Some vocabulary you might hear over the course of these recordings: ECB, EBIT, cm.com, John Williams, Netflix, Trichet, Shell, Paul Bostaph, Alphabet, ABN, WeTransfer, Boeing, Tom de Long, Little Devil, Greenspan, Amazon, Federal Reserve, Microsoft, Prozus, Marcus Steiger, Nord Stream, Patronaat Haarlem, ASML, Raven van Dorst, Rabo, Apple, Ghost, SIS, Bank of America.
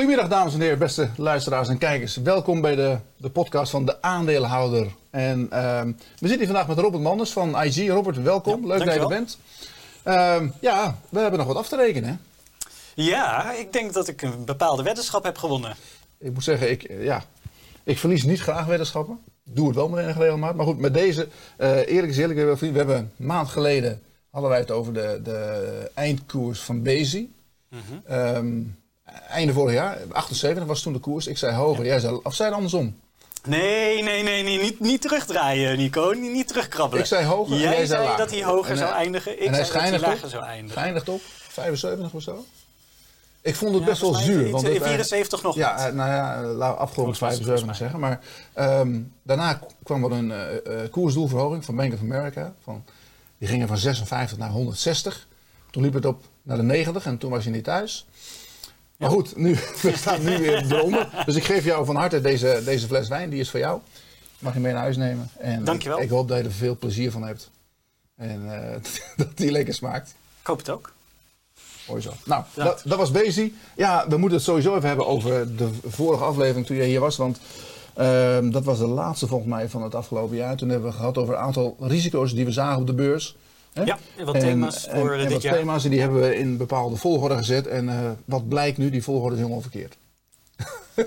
Goedemiddag dames en heren, beste luisteraars en kijkers. Welkom bij de podcast van De Aandeelhouder. En we zitten hier vandaag met Robert Manders van IG. Robert, welkom. Ja, leuk dat je er bent. Ja, we hebben nog wat af te rekenen, hè? Ja, ik denk dat ik een bepaalde weddenschap heb gewonnen. Ik moet zeggen, ik verlies niet graag weddenschappen. Doe het wel met enige regelmaat. Maar goed, met deze, eerlijk is eerlijk, we hebben een maand geleden hadden wij het over de eindkoers van Besi. Mm-hmm. Einde vorig jaar, 78 was toen de koers. Ik zei hoger, jij zei, of zei het andersom? Nee, niet terugdraaien, Nico. Niet terugkrabbelen. Ik zei hoger, jij zei lager. Dat hij hoger zou eindigen, ik zei dat hij lager zou eindigen. Geëindigd op 75 of zo. Ik vond het best wel zuur. Want 74 nog ja, niet. Nou ja, laten we afgelopen 75 zeggen. Maar daarna kwam er een koersdoelverhoging van Bank of America. Die gingen van 56 naar 160. Toen liep het op naar de 90 en toen was je niet thuis. Ja. Maar goed, we staan nu weer eronder. Dus ik geef jou van harte deze fles wijn. Die is voor jou. Mag je mee naar huis nemen. En dankjewel. Ik hoop dat je er veel plezier van hebt. En dat die lekker smaakt. Ik hoop het ook. Mooi zo. Nou, dat was Besi. Ja, we moeten het sowieso even hebben over de vorige aflevering toen jij hier was. Want dat was de laatste volgens mij van het afgelopen jaar. Toen hebben we gehad over een aantal risico's die we zagen op de beurs. He? Ja, en wat thema's voor dit jaar. Thema's die hebben we in bepaalde volgorde gezet. En wat blijkt nu, die volgorde is helemaal verkeerd. We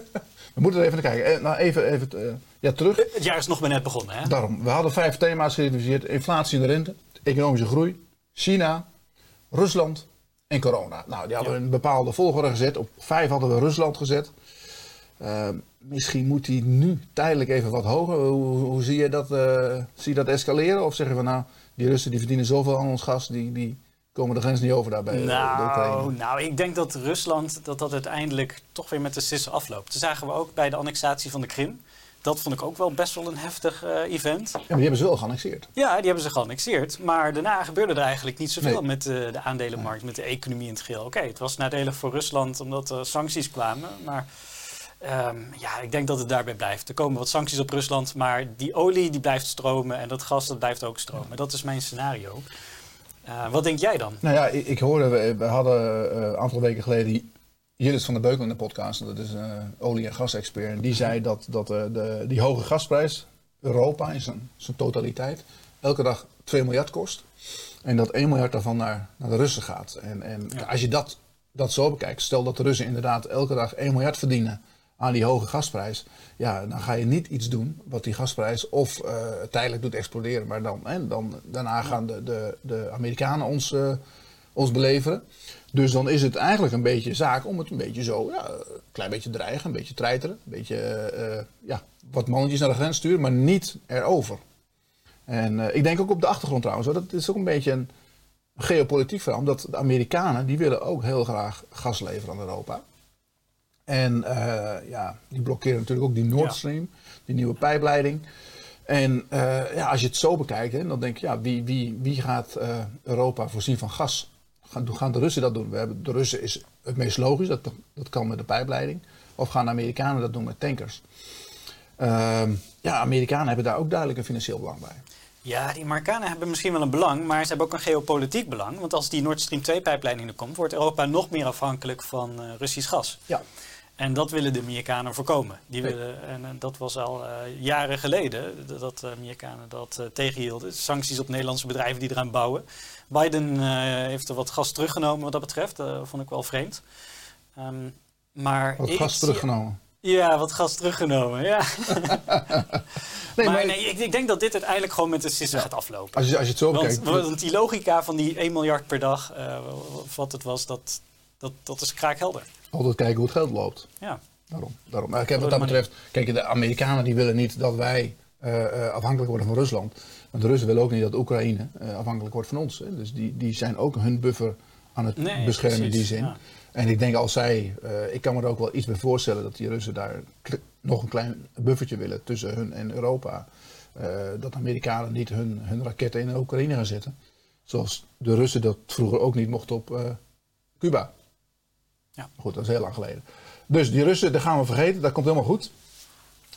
moeten er even naar kijken. Nou, even terug. Het jaar is nog maar net begonnen, hè? Daarom. We hadden 5 thema's geïdentificeerd. Inflatie en de rente, economische groei, China, Rusland en corona. Nou, die hadden we in bepaalde volgorde gezet. Op 5 hadden we Rusland gezet. Misschien moet die nu tijdelijk even wat hoger. Hoe zie je dat? Zie je dat escaleren? Of zeggen we nou... Die Russen die verdienen zoveel aan ons gas, die komen de grens niet over daarbij. Nou, ik denk dat Rusland dat uiteindelijk toch weer met de SIS afloopt. Dat zagen we ook bij de annexatie van de Krim. Dat vond ik ook wel best wel een heftig event. Ja, maar die hebben ze wel geannexeerd. Ja, die hebben ze geannexeerd. Maar daarna gebeurde er eigenlijk niet zoveel met de aandelenmarkt, met de economie in het geheel. Oké, het was nadelig voor Rusland omdat er sancties kwamen, maar... ik denk dat het daarbij blijft. Er komen wat sancties op Rusland, maar die olie die blijft stromen en dat gas dat blijft ook stromen. Ja. Dat is mijn scenario. Wat denk jij dan? Nou ja, ik hoorde, we hadden een aantal weken geleden Jilles van der Beuken in de podcast. Dat is een olie- en gasexpert. En die zei dat die hoge gasprijs Europa in zijn totaliteit elke dag 2 miljard kost. En dat 1 miljard daarvan naar de Russen gaat. En als je dat zo bekijkt, stel dat de Russen inderdaad elke dag 1 miljard verdienen... aan die hoge gasprijs, ja, dan ga je niet iets doen wat die gasprijs of tijdelijk doet exploderen, maar daarna gaan de Amerikanen ons beleveren. Dus dan is het eigenlijk een beetje zaak om het een beetje zo, een klein beetje dreigen, een beetje treiteren, een beetje wat mannetjes naar de grens sturen, maar niet erover. En ik denk ook op de achtergrond trouwens, hoor, dat is ook een beetje een geopolitiek verhaal, omdat de Amerikanen, die willen ook heel graag gas leveren aan Europa. En die blokkeren natuurlijk ook die Nord Stream, die nieuwe pijpleiding. En als je het zo bekijkt, hè, dan denk je, wie gaat Europa voorzien van gas? Gaan de Russen dat doen? De Russen is het meest logisch, dat kan met de pijpleiding. Of gaan de Amerikanen dat doen met tankers? Amerikanen hebben daar ook duidelijk een financieel belang bij. Ja, die Amerikanen hebben misschien wel een belang, maar ze hebben ook een geopolitiek belang. Want als die Nord Stream 2-pijpleiding er komt, wordt Europa nog meer afhankelijk van Russisch gas. Ja. En dat willen de Amerikanen voorkomen. Dat was al jaren geleden dat de Amerikanen dat tegenhielden. Sancties op Nederlandse bedrijven die eraan bouwen. Biden heeft er wat gas teruggenomen wat dat betreft. Dat vond ik wel vreemd. Teruggenomen? Ja, wat gas teruggenomen, ja. Ik denk dat dit uiteindelijk gewoon met de SIS gaat aflopen. Als je het zo bekijkt. Want die logica van die 1 miljard per dag, of wat het was, dat is kraakhelder. Altijd kijken hoe het geld loopt. Ja. Daarom. Maar wat dat betreft, kijk, de Amerikanen die willen niet dat wij afhankelijk worden van Rusland. Want de Russen willen ook niet dat Oekraïne afhankelijk wordt van ons. Hè. Dus die zijn ook hun buffer aan het beschermen precies, in die zin. Ja. En ik denk als zij, ik kan me er ook wel iets bij voorstellen dat die Russen daar nog een klein buffertje willen tussen hun en Europa. Dat de Amerikanen niet hun raketten in Oekraïne gaan zetten. Zoals de Russen dat vroeger ook niet mochten op Cuba. Ja. Goed, dat is heel lang geleden. Dus die Russen, dat gaan we vergeten, dat komt helemaal goed.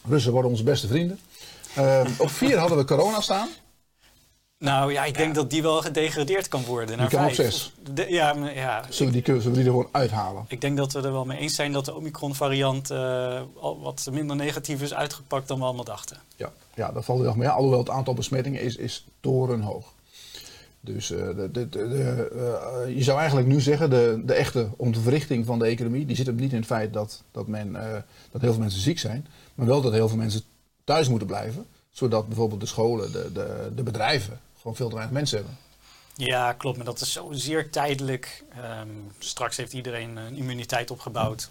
Russen worden onze beste vrienden. Op 4 hadden we corona staan. Nou ja, ik denk dat die wel gedegradeerd kan worden. Die kan op 6. Zullen we die er gewoon uithalen? Ik denk dat we er wel mee eens zijn dat de Omicron-variant al wat minder negatief is uitgepakt dan we allemaal dachten. Ja, dat valt er nog mee. Alhoewel het aantal besmettingen is torenhoog. Dus je zou eigenlijk nu zeggen, de echte ontwrichting van de economie, die zit hem niet in het feit dat heel veel mensen ziek zijn, maar wel dat heel veel mensen thuis moeten blijven. Zodat bijvoorbeeld de scholen, de bedrijven gewoon veel te weinig mensen hebben. Ja, klopt. Maar dat is zo zeer tijdelijk. Straks heeft iedereen een immuniteit opgebouwd.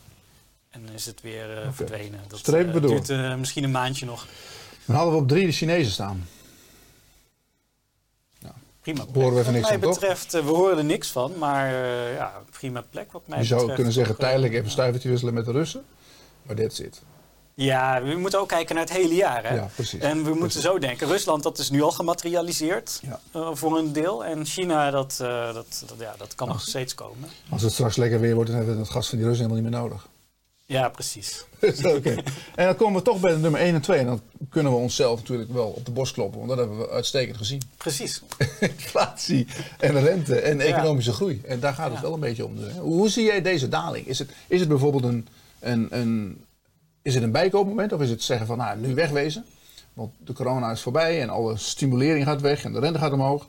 En is het weer verdwenen. Dat duurt misschien een maandje nog. Dan hadden we op 3 de Chinezen staan. Nou, prima plek. Horen we niks wat mij betreft, we horen er niks van. Maar prima plek wat mij betreft. Je zou kunnen zeggen tijdelijk even stuivertje wisselen met de Russen. Maar that's it. Ja, we moeten ook kijken naar het hele jaar. Hè? Ja, precies. En we moeten zo denken. Rusland, dat is nu al gematerialiseerd voor een deel. En China, dat kan nog steeds komen. Als het straks lekker weer wordt, dan hebben we het gas van die Russen helemaal niet meer nodig. Ja, precies. Okay. En dan komen we toch bij de nummer 1 en 2. En dan kunnen we onszelf natuurlijk wel op de borst kloppen. Want dat hebben we uitstekend gezien. Precies. Inflatie en rente en economische groei. En daar gaat het wel een beetje om. Hoe zie jij deze daling? Is het bijvoorbeeld is het een bijkoopmoment of is het zeggen van nu wegwezen? Want de corona is voorbij en alle stimulering gaat weg en de rente gaat omhoog.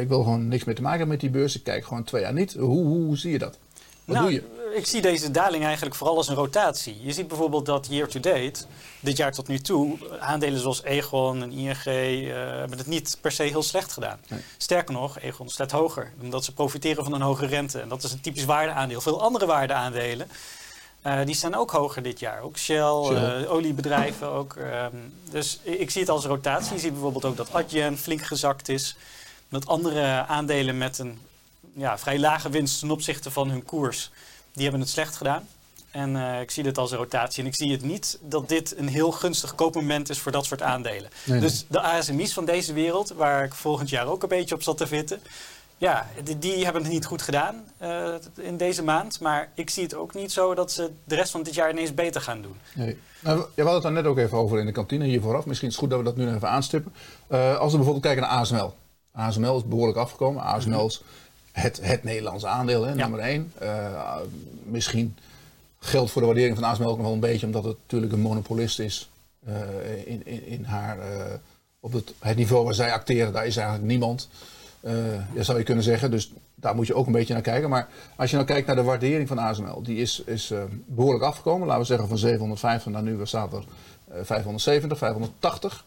Ik wil gewoon niks meer te maken hebben met die beurs. Ik kijk gewoon 2 jaar niet. Hoe zie je dat? Wat doe je? Ik zie deze daling eigenlijk vooral als een rotatie. Je ziet bijvoorbeeld dat year to date, dit jaar tot nu toe, aandelen zoals Aegon en ING hebben het niet per se heel slecht gedaan. Nee. Sterker nog, Aegon staat hoger, omdat ze profiteren van een hoge rente. En dat is een typisch waardeaandeel. Veel andere waardeaandelen die staan ook hoger dit jaar. Ook Shell. Oliebedrijven ook. Dus ik zie het als rotatie. Je ziet bijvoorbeeld ook dat Adyen flink gezakt is. Dat andere aandelen met een vrij lage winst ten opzichte van hun koers, die hebben het slecht gedaan. En ik zie dit als een rotatie. En ik zie het niet dat dit een heel gunstig koopmoment is voor dat soort aandelen. Nee. Dus de ASMI's van deze wereld, waar ik volgend jaar ook een beetje op zat te vitten, die hebben het niet goed gedaan in deze maand. Maar ik zie het ook niet zo dat ze de rest van dit jaar ineens beter gaan doen. Nee. Nou, we hadden het daar net ook even over in de kantine hier vooraf. Misschien is het goed dat we dat nu even aanstippen. Als we bijvoorbeeld kijken naar ASML. ASML is behoorlijk afgekomen. ASML is het Nederlandse aandeel, nummer 1. Misschien geldt voor de waardering van ASML ook nog wel een beetje, omdat het natuurlijk een monopolist is in haar, op het niveau waar zij acteren. Daar is eigenlijk niemand. Dat zou je kunnen zeggen, dus daar moet je ook een beetje naar kijken. Maar als je nou kijkt naar de waardering van ASML, die is behoorlijk afgekomen. Laten we zeggen van 750 naar nu staat er 570, 580.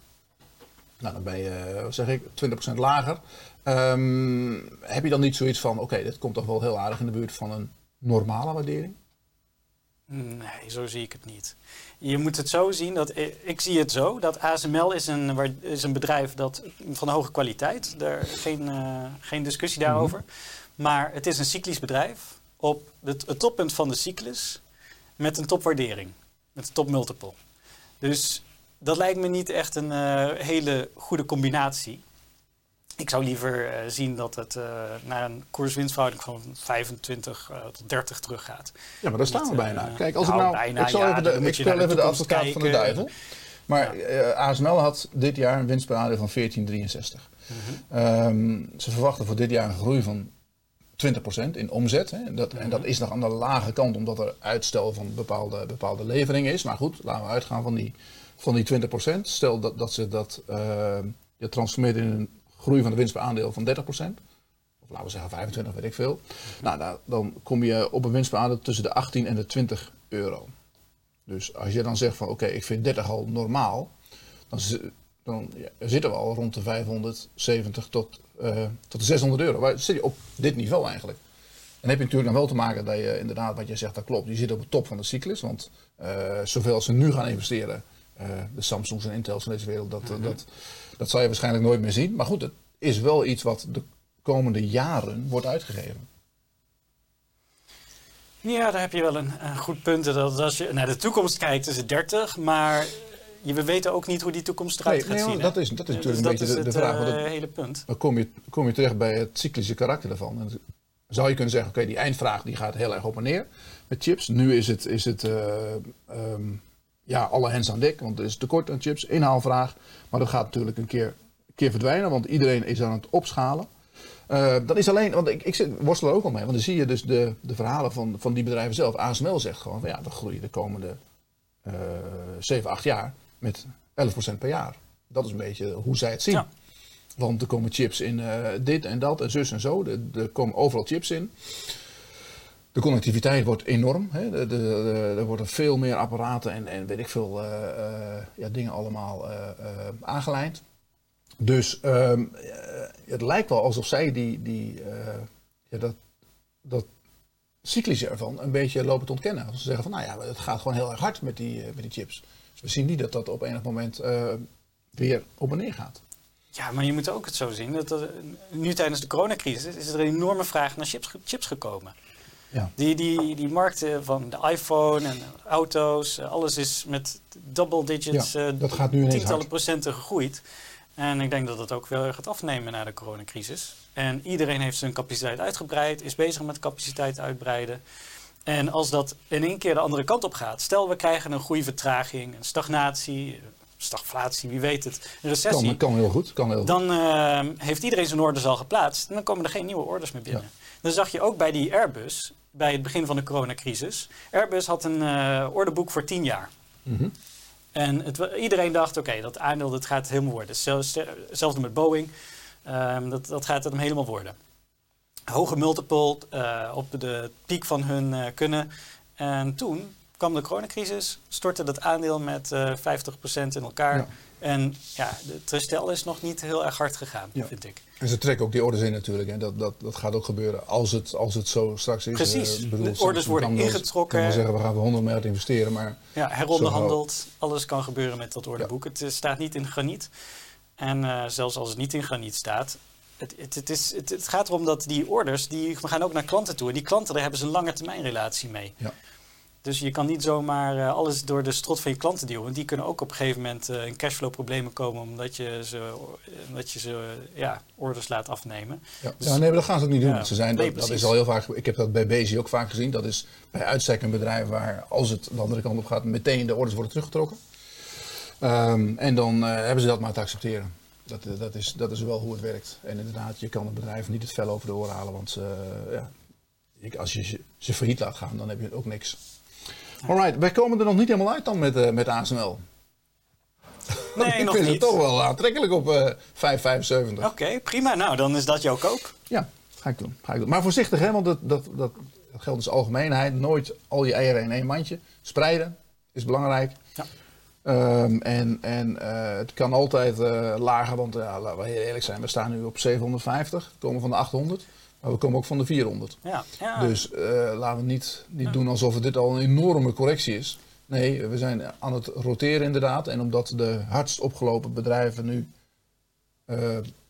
Nou, dan ben je, 20% lager. Heb je dan niet zoiets van, oké, dit komt toch wel heel aardig in de buurt van een normale waardering? Nee, zo zie ik het niet. Je moet het zo zien, ik zie het zo, dat ASML is een bedrijf dat van hoge kwaliteit. Geen discussie daarover. Mm-hmm. Maar het is een cyclisch bedrijf op het toppunt van de cyclus met een topwaardering, met een topmultiple. Dus dat lijkt me niet echt een hele goede combinatie. Ik zou liever zien dat het naar een koerswinstverhouding van 25 tot 30 terug gaat. Ja, maar daar staan we bijna. Kijk, als ik speel even de advocaat van de duivel. Maar ASML had dit jaar een winst per aandeel van 14,63. Mm-hmm. Ze verwachten voor dit jaar een groei van 20% in omzet. Hè. En dat is nog aan de lage kant, omdat er uitstel van bepaalde leveringen is. Maar goed, laten we uitgaan van die 20%. Stel dat ze dat je transformeert in een groei van de winst per aandeel van 30%. Of laten we zeggen 25, weet ik veel. Nou, dan kom je op een winst per aandeel tussen de 18 en de €20. Dus als je dan zegt van oké, ik vind 30 al normaal. Dan zitten we al rond de 570 tot de €600. Waar zit je op dit niveau eigenlijk? En heb je natuurlijk dan wel te maken dat je inderdaad wat je zegt, dat klopt. Je zit op de top van de cyclus. Want zoveel als ze nu gaan investeren, de Samsungs en Intels van deze wereld, dat zal je waarschijnlijk nooit meer zien. Maar goed, het is wel iets wat de komende jaren wordt uitgegeven. Ja, daar heb je wel een goed punt. Dat als je naar de toekomst kijkt, is het 30. Maar we weten ook niet hoe die toekomst eruit gaat zien. Dat is natuurlijk dus een beetje de vraag. Dat is het hele punt. Dan kom je terecht bij het cyclische karakter daarvan. En zou je kunnen zeggen, oké, die eindvraag die gaat heel erg op en neer met chips. Nu is het alle hens aan dek, want er is tekort aan chips, inhaalvraag. Maar dat gaat natuurlijk een keer keer verdwijnen, want iedereen is aan het opschalen. Dat is alleen, want ik worstel er ook al mee, want dan zie je dus de verhalen van die bedrijven zelf. ASML zegt gewoon van ja, we groeien de komende 7, 8 jaar met 11% per jaar. Dat is een beetje hoe zij het zien. Ja. Want er komen chips in dit en dat en zus en zo. Er komen overal chips in. De connectiviteit wordt enorm. Hè. Er worden veel meer apparaten en weet ik veel dingen allemaal aangelijnd. Dus het lijkt wel alsof zij dat cyclische ervan een beetje lopen te ontkennen. Als ze zeggen van nou ja, het gaat gewoon heel erg hard met die chips. Dus we zien niet dat dat op enig moment weer op en neer gaat. Ja, maar je moet ook het zo zien. Dat nu tijdens de coronacrisis is er een enorme vraag naar chips gekomen. Ja. Die markten van de iPhone en auto's, alles is met double digits, ja, dat gaat nu tientallen hard. Procenten gegroeid. En ik denk dat dat ook weer gaat afnemen na de coronacrisis. En iedereen heeft zijn capaciteit uitgebreid, is bezig met capaciteit uitbreiden. En als dat in één keer de andere kant op gaat, stel we krijgen een groeivertraging, een stagnatie, stagflatie, wie weet het, een recessie. Kan heel goed. Dan heeft iedereen zijn orders al geplaatst en dan komen er geen nieuwe orders meer binnen. Ja. Dan zag je ook bij die Airbus, bij het begin van de coronacrisis. Airbus had een orderboek voor 10 jaar. Mm-hmm. En iedereen dacht, oké, dat aandeel dat gaat het helemaal worden. Hetzelfde met Boeing, dat gaat het hem helemaal worden. Hoge multiple op de piek van hun kunnen. En toen kwam de coronacrisis, stortte dat aandeel met 50% in elkaar. Ja. En ja, het herstel is nog niet heel erg hard gegaan, vind ik. En ze trekken ook die orders in natuurlijk. En dat gaat ook gebeuren als het zo straks is. Precies, de orders worden ingetrokken. We zeggen, we gaan 100 miljard investeren, maar... Ja, heronderhandeld. Alles kan gebeuren met dat orderboek. Ja. Het staat niet in graniet. En zelfs als het niet in graniet staat... Het gaat erom dat die orders, die gaan ook naar klanten toe. En die klanten, daar hebben ze een lange termijn relatie mee. Ja. Dus je kan niet zomaar alles door de strot van je klanten duwen. Want die kunnen ook op een gegeven moment in cashflow problemen komen omdat je ze orders laat afnemen. Ja, dus, nee, maar dat gaan ze ook niet doen. Ja, dat is al heel vaak. Ik heb dat bij Besi ook vaak gezien. Dat is bij uitstek een bedrijf waar als het de andere kant op gaat, meteen de orders worden teruggetrokken. En dan hebben ze dat maar te accepteren. Dat is wel hoe het werkt. En inderdaad, je kan het bedrijf niet het vel over de oren halen. Want als je ze failliet laat gaan, dan heb je ook niks. Alright, wij komen er nog niet helemaal uit dan met ASML. Nee, nog niet. Ik vind het toch wel aantrekkelijk op 5,75. Oké, prima. Nou, dan is dat jouw koop. Ja, ga ik doen. Maar voorzichtig, hè, want dat geldt als algemeenheid. Nooit al je eieren in één mandje. Spreiden is belangrijk. Ja. Het kan altijd lager, want laten we heel eerlijk zijn. We staan nu op 750, komen van de 800. Maar we komen ook van de 400. Ja. Dus laten we niet doen alsof dit al een enorme correctie is. Nee, we zijn aan het roteren inderdaad. En omdat de hardst opgelopen bedrijven nu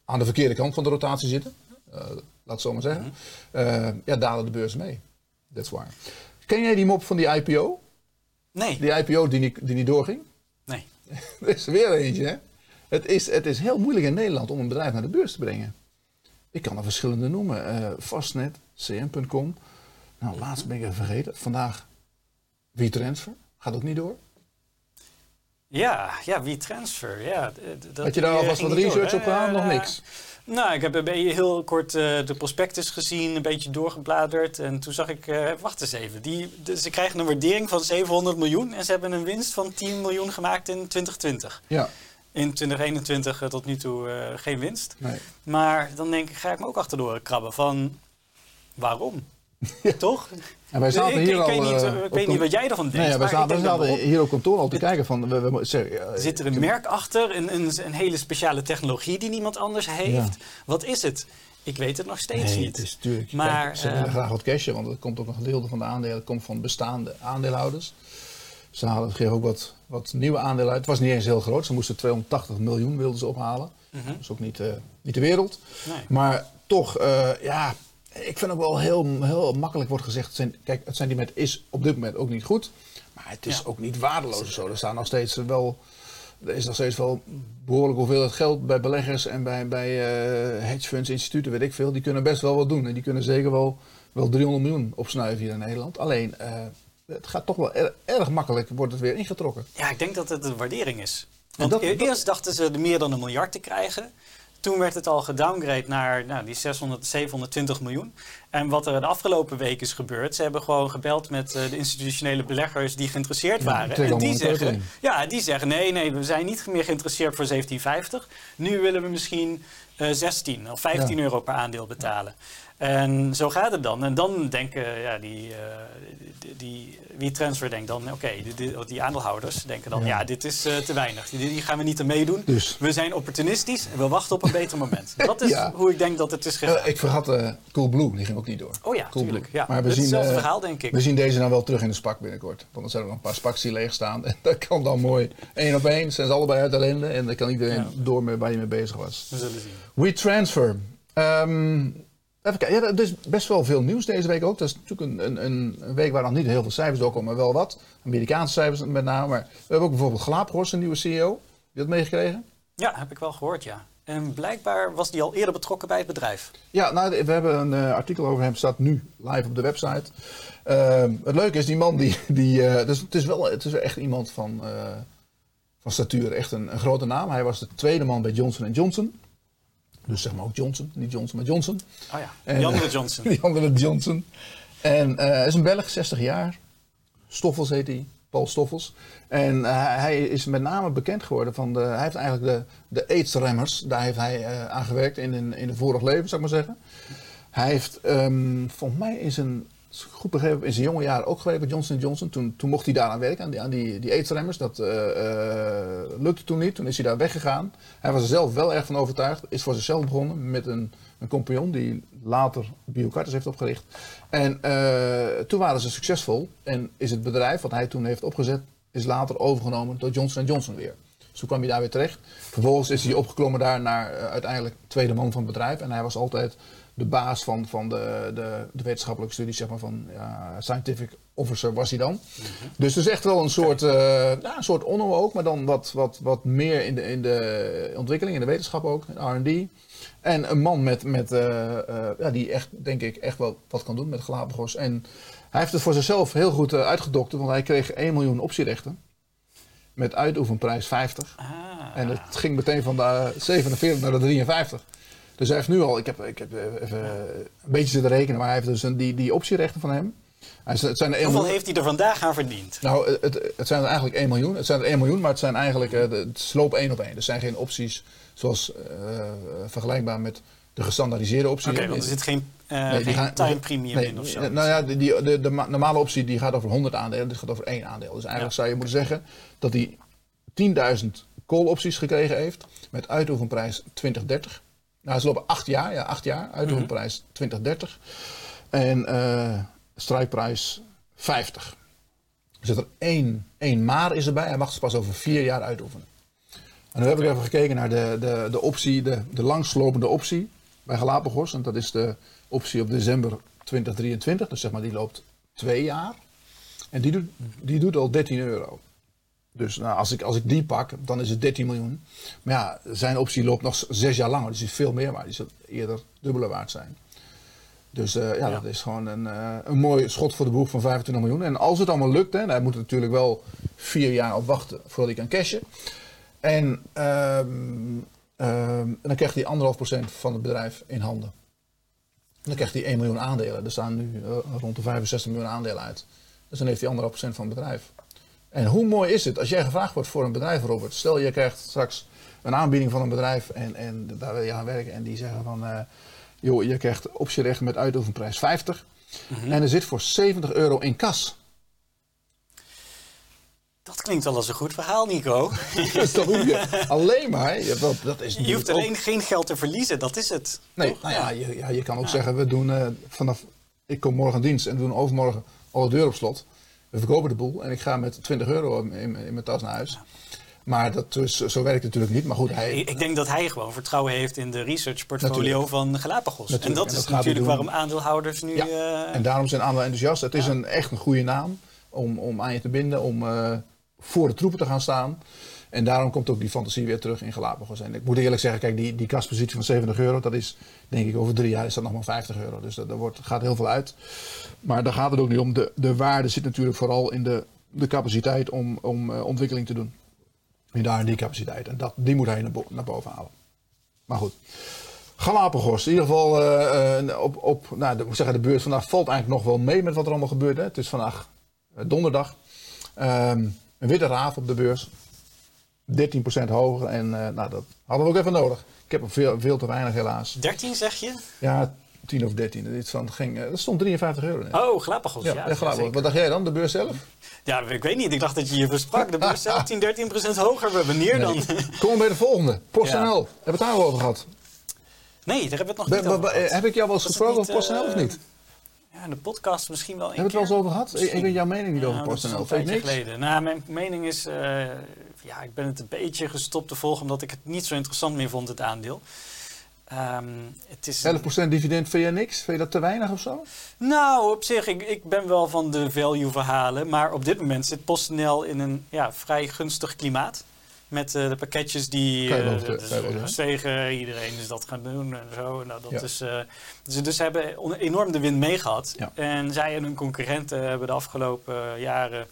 aan de verkeerde kant van de rotatie zitten. Laat het zo maar zeggen. Dalen de beurs mee. That's why. Ken jij die mop van die IPO? Nee. Die IPO die niet doorging? Nee. Er is weer eentje, hè? Het is heel moeilijk in Nederland om een bedrijf naar de beurs te brengen. Ik kan er verschillende noemen. Fastnet, cm.com. Nou, laatst ben ik even vergeten. Vandaag WeTransfer. Gaat ook niet door. Ja, WeTransfer. Ja, had je daar alvast wat research op gedaan? Nog niks? Nou, ik heb heel kort de prospectus gezien. Een beetje doorgebladerd. En toen zag ik, wacht eens even. Ze krijgen een waardering van 700 miljoen. En ze hebben een winst van 10 miljoen gemaakt in 2020. Ja. In 2021 tot nu toe geen winst. Nee. Maar dan denk ik, ga ik me ook achterdoor krabben van waarom? Ja. Toch? En wij zaten ik weet niet wat jij ervan denkt. Nee, wij zaten hier op kantoor al te kijken van... Zit er een merk achter? Een hele speciale technologie die niemand anders heeft? Ja. Wat is het? Ik weet het nog steeds niet. Het is natuurlijk. Maar, ze willen graag wat cashen, want het komt ook een gedeelte van de aandelen. Het komt van bestaande aandeelhouders. Ze geven ook wat nieuwe aandelen uit. Het was niet eens heel groot. Ze moesten 280 miljoen wilden ze ophalen. Mm-hmm. Dat is ook niet de wereld. Nee. Maar toch, ik vind ook wel heel, heel makkelijk wordt gezegd. Het sentiment is op dit moment ook niet goed. Maar het is ook niet waardeloos. Zo. Er is nog steeds wel behoorlijk hoeveelheid geld bij beleggers en bij hedge funds, instituten, weet ik veel. Die kunnen best wel wat doen. En die kunnen zeker wel 300 miljoen opsnuiven hier in Nederland. Alleen... het gaat toch wel erg makkelijk, wordt het weer ingetrokken. Ja, ik denk dat het een waardering is. Eerst dachten ze meer dan 1 miljard te krijgen. Toen werd het al gedowngrade naar die 720 miljoen. En wat er de afgelopen week is gebeurd... ze hebben gewoon gebeld met de institutionele beleggers die geïnteresseerd waren. En die zeggen, nee, we zijn niet meer geïnteresseerd voor 17,50. Nu willen we misschien 16 of 15 euro per aandeel betalen. En zo gaat het dan. En dan denken die WeTransfer denkt dan, die aandeelhouders denken dan, dit is te weinig. Die gaan we niet meedoen. Dus. We zijn opportunistisch en we wachten op een beter moment. Dat is hoe ik denk dat het is gegaan. Ik vergat Coolblue, die ging ook niet door. Oh ja, natuurlijk. Ja. Maar we zien hetzelfde verhaal, denk ik. We zien deze dan wel terug in de SPAC binnenkort. Want dan zijn er nog een paar SPAC's die leeg staan. En dat kan dan mooi. 1 op 1 zijn ze allebei uit ellende. En dan kan iedereen door met waar je mee bezig was. We zullen zien. WeTransfer. Even kijken, er is best wel veel nieuws deze week ook. Dat is natuurlijk een week waar nog niet heel veel cijfers doorkomen, maar wel wat. Amerikaanse cijfers met name. Maar we hebben ook bijvoorbeeld Galapagos, een nieuwe CEO. Heb je dat meegekregen? Ja, heb ik wel gehoord, ja. En blijkbaar was die al eerder betrokken bij het bedrijf. Ja, we hebben een artikel over hem, staat nu live op de website. Het leuke is, die man, het is echt iemand van statuur, echt een grote naam. Hij was de tweede man bij Johnson & Johnson. Dus zeg maar ook Johnson, niet Johnson, maar Johnson. Oh ja, die andere Johnson. En hij is een Belg, 60 jaar. Stoffels heet hij, Paul Stoffels. En hij is met name bekend geworden van hij heeft eigenlijk de AIDS-remmers. Daar heeft hij aan gewerkt in de vorig leven, zou ik maar zeggen. Hij heeft, volgens mij is een goed begrepen, in zijn jonge jaren ook gewerkt bij Johnson & Johnson. Toen mocht hij daar aan werken, aan die AIDS-remmers. Dat lukte toen niet. Toen is hij daar weggegaan. Hij was er zelf wel erg van overtuigd. Is voor zichzelf begonnen met een compagnon die later BioCartis heeft opgericht. En toen waren ze succesvol. En is het bedrijf wat hij toen heeft opgezet, is later overgenomen door Johnson & Johnson weer. Dus toen kwam hij daar weer terecht. Vervolgens is hij opgeklommen daar naar uiteindelijk tweede man van het bedrijf. En hij was altijd de baas van de wetenschappelijke studies, zeg maar, van scientific officer was hij dan. Mm-hmm. Dus het is echt wel een soort, een soort onno ook, maar dan wat meer in de ontwikkeling, in de wetenschap ook, in R&D. En een man met die echt, denk ik, echt wel wat kan doen met Galapagos. En hij heeft het voor zichzelf heel goed uitgedokterd, want hij kreeg 1 miljoen optierechten. Met uitoefenprijs 50. Ah. En het ging meteen van de 47 naar de 53. Dus hij heeft nu al, ik heb even een beetje zitten rekenen, maar hij heeft dus die optierechten van hem. Hoeveel heeft hij er vandaag aan verdiend? Nou, het zijn er eigenlijk 1 miljoen. Het zijn er 1 miljoen, maar het zijn eigenlijk, het sloopt 1 op 1. Er zijn geen opties zoals vergelijkbaar met de gestandaardiseerde optie. Oké, want er zit geen time premium in of zo. Nou ja, de normale optie die gaat over 100 aandelen, dit gaat over 1 aandeel. Dus eigenlijk zou je moeten zeggen dat hij 10.000 call-opties gekregen heeft met uitoefenprijs 2030. Nou, ze lopen 8 jaar, uitoefenprijs 2030 en strijkprijs 50. Er zit er één maar is erbij, hij mag ze pas over 4 jaar uitoefenen. En nu heb ik even gekeken naar de optie, de langslopende optie bij Galapagos. En dat is de optie op december 2023, dus zeg maar die loopt 2 jaar. En die doet al 13 euro. Dus nou, als ik die pak, dan is het 13 miljoen. Maar ja, zijn optie loopt nog 6 jaar langer. Dus die is veel meer waard. Die zal eerder dubbele waard zijn. Dus dat is gewoon een mooi schot voor de boeg van 25 miljoen. En als het allemaal lukt, hè, hij moet natuurlijk wel 4 jaar op wachten voordat hij kan cashen. En dan krijgt hij 1,5% van het bedrijf in handen. En dan krijgt hij 1 miljoen aandelen. Er staan nu rond de 65 miljoen aandelen uit. Dus dan heeft hij 1,5% van het bedrijf. En hoe mooi is het als jij gevraagd wordt voor een bedrijf, Robert? Stel, je krijgt straks een aanbieding van een bedrijf en daar wil je aan werken. En die zeggen van, joh, je krijgt optierechten met uitoefenprijs 50. Mm-hmm. En er zit voor 70 euro in kas. Dat klinkt wel als een goed verhaal, Nico. Dus dan hoef je alleen maar... Je hoeft alleen geen geld te verliezen, dat is het. Nee, nou ja, je kan ook zeggen, we doen ik kom morgen dienst en we doen overmorgen alle deuren op slot. We verkopen de boel en ik ga met 20 euro in mijn tas naar huis. Ja. Maar zo werkt het natuurlijk niet. Maar goed, ik denk dat hij gewoon vertrouwen heeft in de researchportfolio van Galapagos. Natuurlijk. En dat is natuurlijk waarom aandeelhouders nu... Ja. En daarom zijn aandeelhouders enthousiast. Het is echt een goede naam om aan je te binden, om voor de troepen te gaan staan. En daarom komt ook die fantasie weer terug in Galapagos. En ik moet eerlijk zeggen, kijk, die kaspositie van 70 euro, dat is, denk ik, over 3 jaar is dat nog maar 50 euro. Dus dat gaat heel veel uit. Maar daar gaat het ook niet om. De waarde zit natuurlijk vooral in de capaciteit om ontwikkeling te doen. in de R&D-capaciteit. En die moet hij naar boven halen. Maar goed. Galapagos, in ieder geval de beurs vandaag valt eigenlijk nog wel mee met wat er allemaal gebeurt. Hè. Het is vandaag donderdag. Een witte raaf op de beurs. 13% hoger en dat hadden we ook even nodig. Ik heb er veel te weinig helaas. 13 zeg je? Ja, 10 of 13. Dat stond €53 in. Oh, Galapagos. Ja, Galapagos. Wat dacht jij dan? De beurs zelf? Ja, ik weet niet. Ik dacht dat je je versprak. De beurs zelf 13% hoger. Wanneer dan? Kom bij de volgende. PostNL. Hebben we het daar over gehad? Nee, daar hebben we het nog niet over gehad. Heb ik jou wel eens gesproken over PostNL of niet? Ja, de podcast misschien wel. Hebben we het wel eens over gehad? Ik weet jouw mening niet over PostNL. Dat is een tijdje geleden. Nou, mijn mening is... ik ben het een beetje gestopt te volgen... omdat ik het niet zo interessant meer vond, het aandeel. Het is 11% dividend, vind je niks? Vind je dat te weinig of zo? Nou, op zich, ik ben wel van de value-verhalen. Maar op dit moment zit PostNL in een vrij gunstig klimaat. Met de pakketjes die gestegen, iedereen is dat gaan doen en zo. Nou, dus ze hebben enorm de wind meegehad. Ja. En zij en hun concurrenten hebben de afgelopen jaren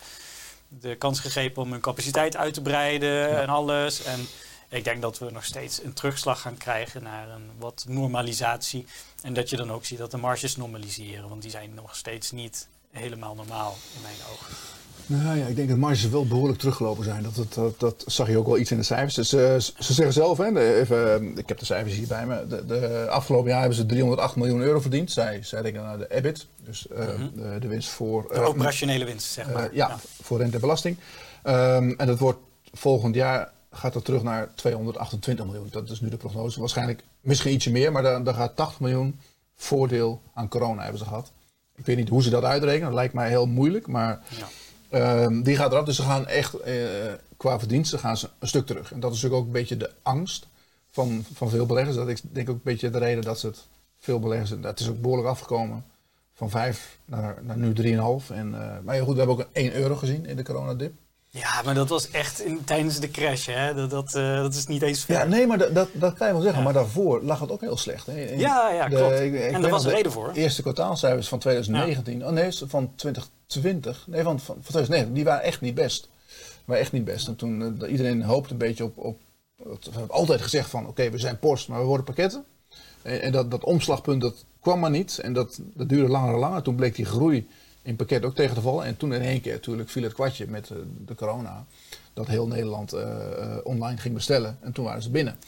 de kans gegeven om hun capaciteit uit te breiden en alles. En ik denk dat we nog steeds een terugslag gaan krijgen naar een wat normalisatie. En dat je dan ook ziet dat de marges normaliseren, want die zijn nog steeds niet helemaal normaal in mijn ogen. Nou ja, ik denk dat marges wel behoorlijk teruggelopen zijn. Dat zag je ook wel iets in de cijfers. Ze zeggen zelf, ik heb de cijfers hier bij me. De afgelopen jaar hebben ze €308 miljoen verdiend. Zij denken naar de EBIT, dus de winst voor... de operationele winst, zeg maar. Voor rente en belasting. En dat wordt volgend jaar, gaat dat terug naar €228 miljoen. Dat is nu de prognose. Waarschijnlijk misschien ietsje meer, maar daar gaat €80 miljoen voordeel aan corona hebben ze gehad. Ik weet niet hoe ze dat uitrekenen, dat lijkt mij heel moeilijk, maar... Ja. Die gaat eraf, dus ze gaan echt qua verdiensten gaan ze een stuk terug. En dat is natuurlijk ook een beetje de angst van veel beleggers. Dat is denk ik ook een beetje de reden dat ze het veel beleggers... Dat is ook behoorlijk afgekomen van 5 naar nu 3,5. Maar ja, goed, we hebben ook €1 gezien in de coronadip. Ja, maar dat was echt tijdens de crash, hè? Dat is niet eens veel. Ja, nee, maar dat kan je wel zeggen. Ja. Maar daarvoor lag het ook heel slecht. Hè? Klopt. En daar was een reden voor. De eerste kwartaalcijfers van 2019... Ja. Oh nee, van 2020. Nee, van 2019. Die waren echt niet best. En toen iedereen hoopte een beetje op we hebben altijd gezegd van... Oké, we zijn post, maar we worden pakketten. En dat omslagpunt, dat kwam maar niet. En dat duurde langer en langer. Toen bleek die groei... in pakket ook tegen te vallen. En toen in één keer natuurlijk viel het kwartje met de corona. Dat heel Nederland online ging bestellen. En toen waren ze binnen.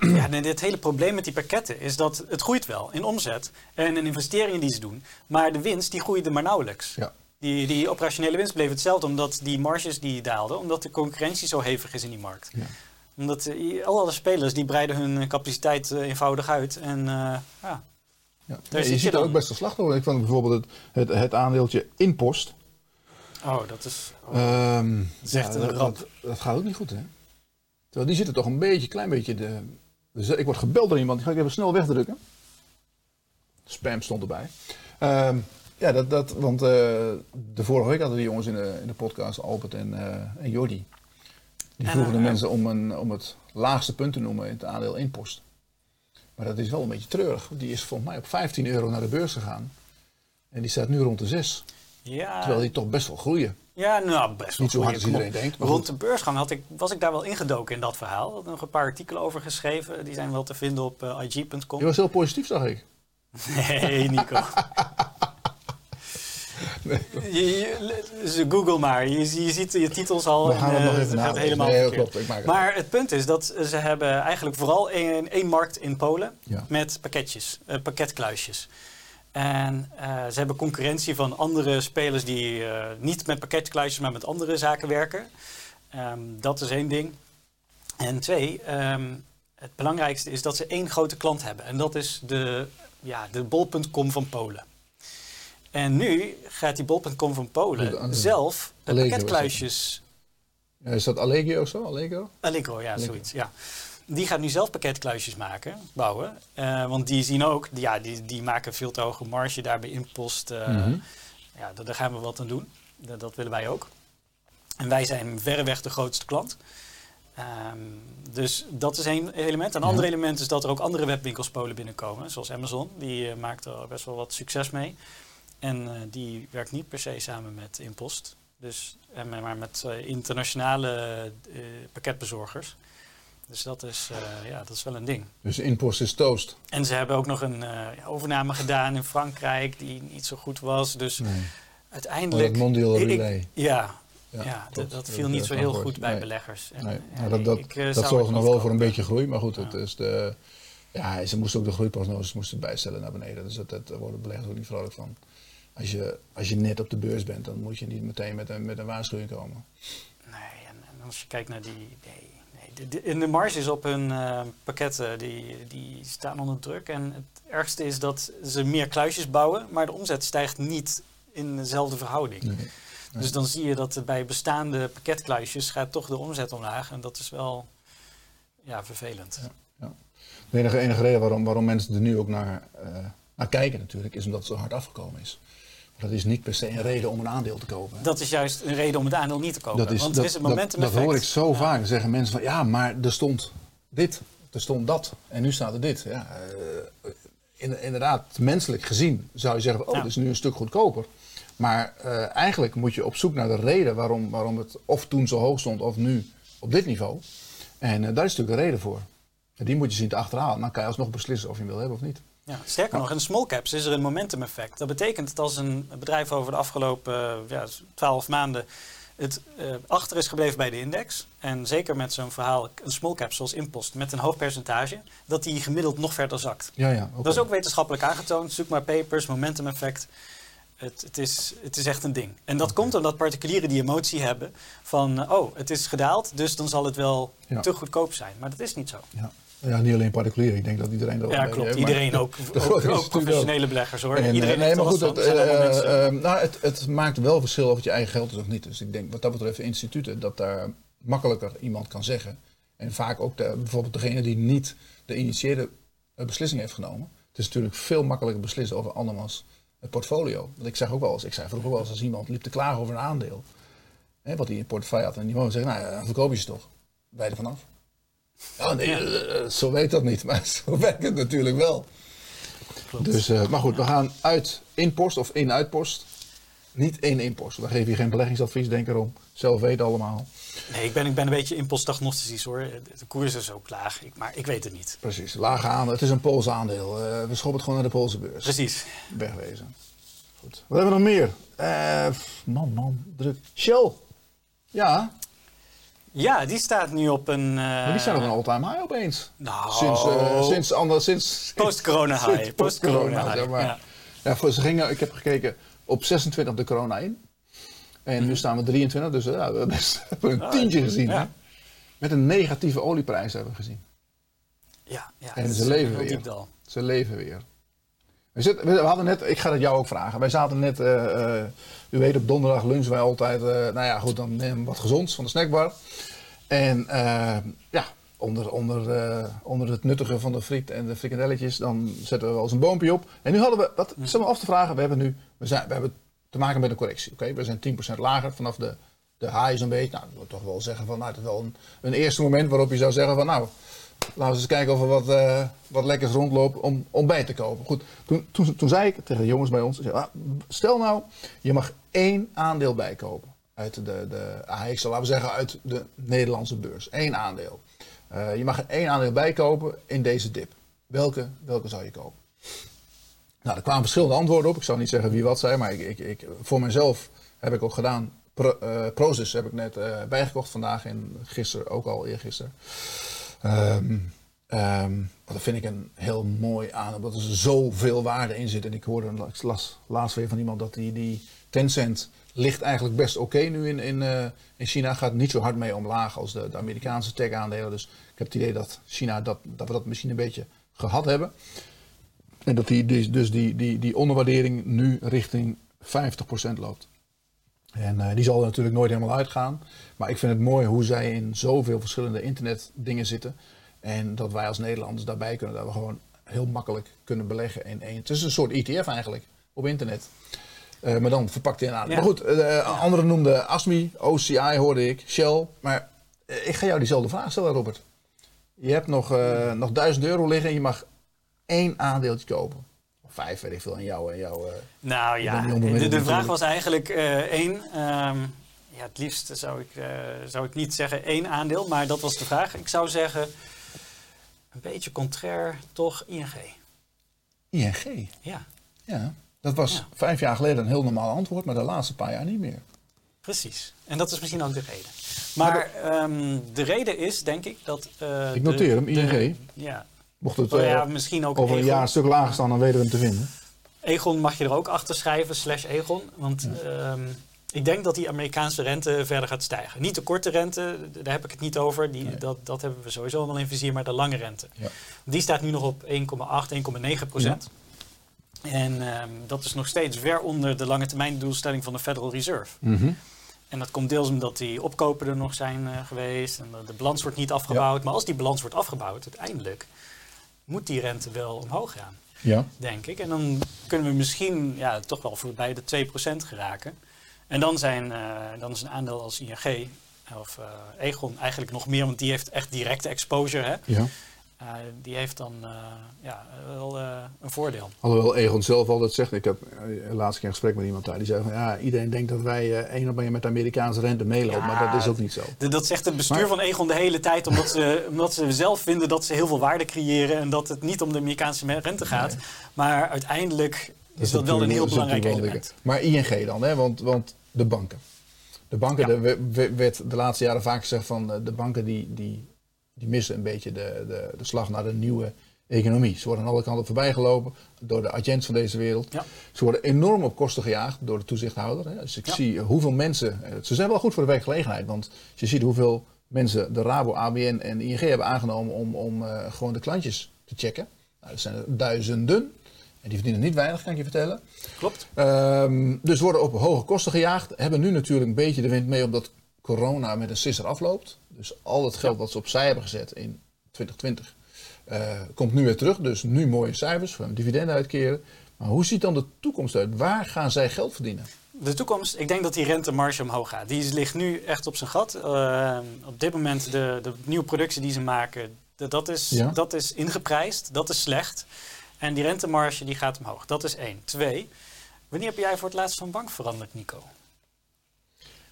Ja, en dit hele probleem met die pakketten is dat het groeit wel in omzet. En in investeringen die ze doen. Maar de winst die groeide maar nauwelijks. Ja. Die operationele winst bleef hetzelfde. Omdat die marges die daalden. Omdat de concurrentie zo hevig is in die markt. Ja. Omdat alle spelers die breiden hun capaciteit eenvoudig uit. En ja. Ja, je ziet er ook best een slachtoffer. Ik vond bijvoorbeeld het aandeeltje InPost. Oh, dat is... zegt een ramp. Dat gaat ook niet goed, hè? Terwijl die zitten toch een beetje, klein beetje... Dus ik word gebeld door iemand, die ga ik even snel wegdrukken. Spam stond erbij. Want de vorige week hadden die jongens in de podcast, Albert en Jordi. Die vroegen de mensen om het laagste punt te noemen in het aandeel InPost. Maar dat is wel een beetje treurig. Die is volgens mij op €15 naar de beurs gegaan. En die staat nu rond de 6. Ja. Terwijl die toch best wel groeien. Ja, nou best wel. Niet zo hard als iedereen denkt. Maar rond de beursgang was ik daar wel ingedoken in dat verhaal. Ik had nog een paar artikelen over geschreven. Die zijn wel te vinden op IG.com. Je was heel positief, zag ik. Nee, Nico. Google maar. Je ziet je titels al en het gaat helemaal verkeerd. Maar het punt is dat ze hebben eigenlijk vooral één markt in Polen met pakketjes, pakketkluisjes. En ze hebben concurrentie van andere spelers die niet met pakketkluisjes, maar met andere zaken werken. Dat is één ding. En twee, het belangrijkste is dat ze één grote klant hebben. En dat is de bol.com van Polen. En nu gaat die bol.com van Polen zelf de pakketkluisjes... Is dat Allegro of zo? Allegro, ja, Allegro. Zoiets. Ja. Die gaat nu zelf pakketkluisjes bouwen. Want die zien ook, die maken veel te hoge marge daar bij InPost. Daar gaan we wat aan doen. Dat willen wij ook. En wij zijn verreweg de grootste klant. Dus dat is één element. Een ander element is dat er ook andere webwinkels Polen binnenkomen. Zoals Amazon. Die maakt er best wel wat succes mee. En die werkt niet per se samen met InPost. Dus, maar met internationale pakketbezorgers. Dus dat is wel een ding. Dus InPost is toast. En ze hebben ook nog een overname gedaan in Frankrijk die niet zo goed was. Dus uiteindelijk... Het mondiaal relay. Dat viel niet zo heel goed bij beleggers. En, dat zorgde nog wel voor een beetje groei. Maar goed, dat is de... Ja, ze moesten ook de groeiprognoses moesten bijstellen naar beneden. Dus daar worden beleggers ook niet vrolijk van. Als je net op de beurs bent, dan moet je niet meteen met een waarschuwing komen. Nee, en als je kijkt naar die... de marges op hun pakketten, die staan onder druk. En het ergste is dat ze meer kluisjes bouwen, maar de omzet stijgt niet in dezelfde verhouding. Nee. Dus dan zie je dat bij bestaande pakketkluisjes gaat toch de omzet omlaag. En dat is wel vervelend. Ja. De enige reden waarom mensen er nu ook naar kijken natuurlijk, is omdat het zo hard afgekomen is. Maar dat is niet per se een reden om een aandeel te kopen. Dat is juist een reden om het aandeel niet te kopen. Want er is een momentum effect. Dat hoor ik zo vaak. Zeggen mensen van maar er stond dit, er stond dat en nu staat er dit. Ja, inderdaad, menselijk gezien zou je zeggen, dit is nu een stuk goedkoper. Maar eigenlijk moet je op zoek naar de reden waarom het of toen zo hoog stond of nu op dit niveau. En daar is natuurlijk een reden voor. En die moet je zien te achterhalen. Dan kan je alsnog beslissen of je hem wil hebben of niet. Ja, sterker nog, in small caps is er een momentum effect. Dat betekent dat als een bedrijf over de afgelopen 12 maanden het achter is gebleven bij de index. En zeker met zo'n verhaal, een small cap zoals InPost met een hoog percentage, dat die gemiddeld nog verder zakt. Okay. Dat is ook wetenschappelijk aangetoond. Zoek maar papers, momentum effect. Het is echt een ding. En dat komt omdat particulieren die emotie hebben van, het is gedaald, dus dan zal het wel te goedkoop zijn. Maar dat is niet zo. Ja, niet alleen particulier. Ik denk dat iedereen dat klopt. Iedereen ook professionele beleggers hoor. En, iedereen heeft er last van. Het maakt wel verschil of het je eigen geld is of niet. Dus ik denk wat dat betreft instituten dat daar makkelijker iemand kan zeggen. En vaak ook bijvoorbeeld degene die niet de initiële beslissing heeft genomen. Het is natuurlijk veel makkelijker beslissen over andermans het portfolio. Want ik vroeg ook wel eens als iemand liep te klagen over een aandeel. Hè, wat hij in het portefeuille had. En die man zegt, dan verkoop je ze toch. Wij er vanaf. Zo weet dat niet, maar zo werkt het natuurlijk wel. Klopt. Dus, maar goed, we gaan uit InPost of in-uitpost. Niet in InPost, we geven je geen beleggingsadvies, denk erom. Zelf weet allemaal. Nee, ik ben een beetje impulsdiagnostisch hoor. De koers is ook laag, maar ik weet het niet. Precies, laag aandeel, het is een Pools aandeel. We schoppen het gewoon naar de Poolse beurs. Precies. Wegwezen. Goed. Wat hebben we nog meer? Druk. Shell. Ja. Ja, die staat nu op een... Maar die staat op een all-time high opeens. Nou... Sinds post-corona high. Post-corona high, zeg maar. Ze gingen, ik heb gekeken, op 26 de corona in. En nu staan we 23, dus we hebben een tientje gezien. Ja. Met een negatieve olieprijs hebben we gezien. Ja en ze leven weer. Ze leven weer. We hadden net, ik ga dat jou ook vragen. Wij zaten net, u weet op donderdag lunchen wij altijd, dan nemen we wat gezonds van de snackbar. En onder het nuttige van de friet en de frikandelletjes, dan zetten we wel eens een boompje op. En nu hadden we, dat is me af te vragen, we hebben te maken met een correctie. Okay? We zijn 10% lager vanaf de high zo'n beetje. Nou, dat wil toch wel zeggen van, het is wel een eerste moment waarop je zou zeggen van, laten we eens kijken of er wat lekkers rondloopt om ontbijt te kopen. Goed, toen zei ik tegen de jongens bij ons, stel nou, je mag 1 aandeel bijkopen uit de AX, laten we zeggen uit de Nederlandse beurs. 1 aandeel. Je mag 1 aandeel bijkopen in deze dip. Welke zou je kopen? Nou, er kwamen verschillende antwoorden op. Ik zou niet zeggen wie wat zei, maar ik, voor mezelf heb ik ook gedaan. Prozus heb ik net bijgekocht vandaag en gisteren, ook al eergisteren. Dat vind ik een heel mooi aan, omdat er zoveel waarde in zit. En ik hoorde laatst weer van iemand dat die Tencent ligt eigenlijk best oké nu in China. Gaat niet zo hard mee omlaag als de Amerikaanse tech-aandelen. Dus ik heb het idee dat China dat we dat misschien een beetje gehad hebben. En dat die onderwaardering nu richting 50% loopt. En die zal er natuurlijk nooit helemaal uitgaan. Maar ik vind het mooi hoe zij in zoveel verschillende internetdingen zitten. En dat wij als Nederlanders daarbij kunnen. Dat we gewoon heel makkelijk kunnen beleggen in één. Het is een soort ETF eigenlijk op internet. Maar dan verpakt hij een aandeel. Ja. Maar goed, anderen noemden ASMI, OCI hoorde ik, Shell. Maar ik ga jou diezelfde vraag stellen, Robert. Je hebt nog €1000 liggen en je mag 1 aandeeltje kopen. 5, weet ik veel, aan jou. Nou ja, de vraag was eigenlijk 1. Ja, het liefst zou ik niet zeggen één aandeel, maar dat was de vraag. Ik zou zeggen, een beetje contrair, toch ING. ING? Ja. Ja, dat was 5 jaar geleden een heel normaal antwoord, maar de laatste paar jaar niet meer. Precies. En dat is misschien ook de reden. Maar de reden is, denk ik, dat... ik noteer hem, ING. Ja. Mocht het misschien ook over een jaar een stuk lager staan, dan weten we hem te vinden. Aegon mag je er ook achter schrijven, /Aegon. Want ik denk dat die Amerikaanse rente verder gaat stijgen. Niet de korte rente, daar heb ik het niet over. Dat hebben we sowieso allemaal in vizier, maar de lange rente. Ja. Die staat nu nog op 1,8%, 1,9%. Ja. En dat is nog steeds ver onder de lange termijn doelstelling van de Federal Reserve. Mm-hmm. En dat komt deels omdat die opkopen er nog zijn geweest. En de balans wordt niet afgebouwd. Ja. Maar als die balans wordt afgebouwd, uiteindelijk moet die rente wel omhoog gaan. Ja. Denk ik. En dan kunnen we misschien toch wel voorbij de 2% geraken. En dan is een aandeel als ING of Aegon eigenlijk nog meer, want die heeft echt directe exposure. Hè? Ja. Die heeft dan wel een voordeel. Alhoewel Aegon zelf altijd zegt, ik heb laatst een gesprek met iemand daar, die zei van iedereen denkt dat wij één op een met de Amerikaanse rente meelopen, maar dat is ook niet zo. Dat zegt het bestuur van Aegon de hele tijd, omdat ze zelf vinden dat ze heel veel waarde creëren en dat het niet om de Amerikaanse rente gaat, maar uiteindelijk is dat wel een heel belangrijk element. Maar ING dan, hè? Want de banken. De banken, werd de laatste jaren vaak gezegd van de banken die missen een beetje de slag naar de nieuwe economie. Ze worden aan alle kanten voorbij gelopen door de agents van deze wereld. Ja. Ze worden enorm op kosten gejaagd door de toezichthouder. Hè. Dus ik zie hoeveel mensen... Ze zijn wel goed voor de werkgelegenheid, want als je ziet hoeveel mensen de Rabo, ABN en ING hebben aangenomen om gewoon de klantjes te checken. Nou, dat zijn er duizenden. En die verdienen niet weinig, kan ik je vertellen. Klopt. Dus worden op hoge kosten gejaagd. Hebben nu natuurlijk een beetje de wind mee omdat corona met een sisser afloopt. Dus al het geld wat ze opzij hebben gezet in 2020 komt nu weer terug. Dus nu mooie cijfers van dividenden uitkeren. Maar hoe ziet dan de toekomst uit? Waar gaan zij geld verdienen? De toekomst, ik denk dat die rentemarge omhoog gaat. Die ligt nu echt op zijn gat. Op dit moment de nieuwe productie die ze maken, dat is ingeprijsd. Dat is slecht. En die rentemarge die gaat omhoog. Dat is 1. 2. Wanneer heb jij voor het laatst van bank veranderd, Nico?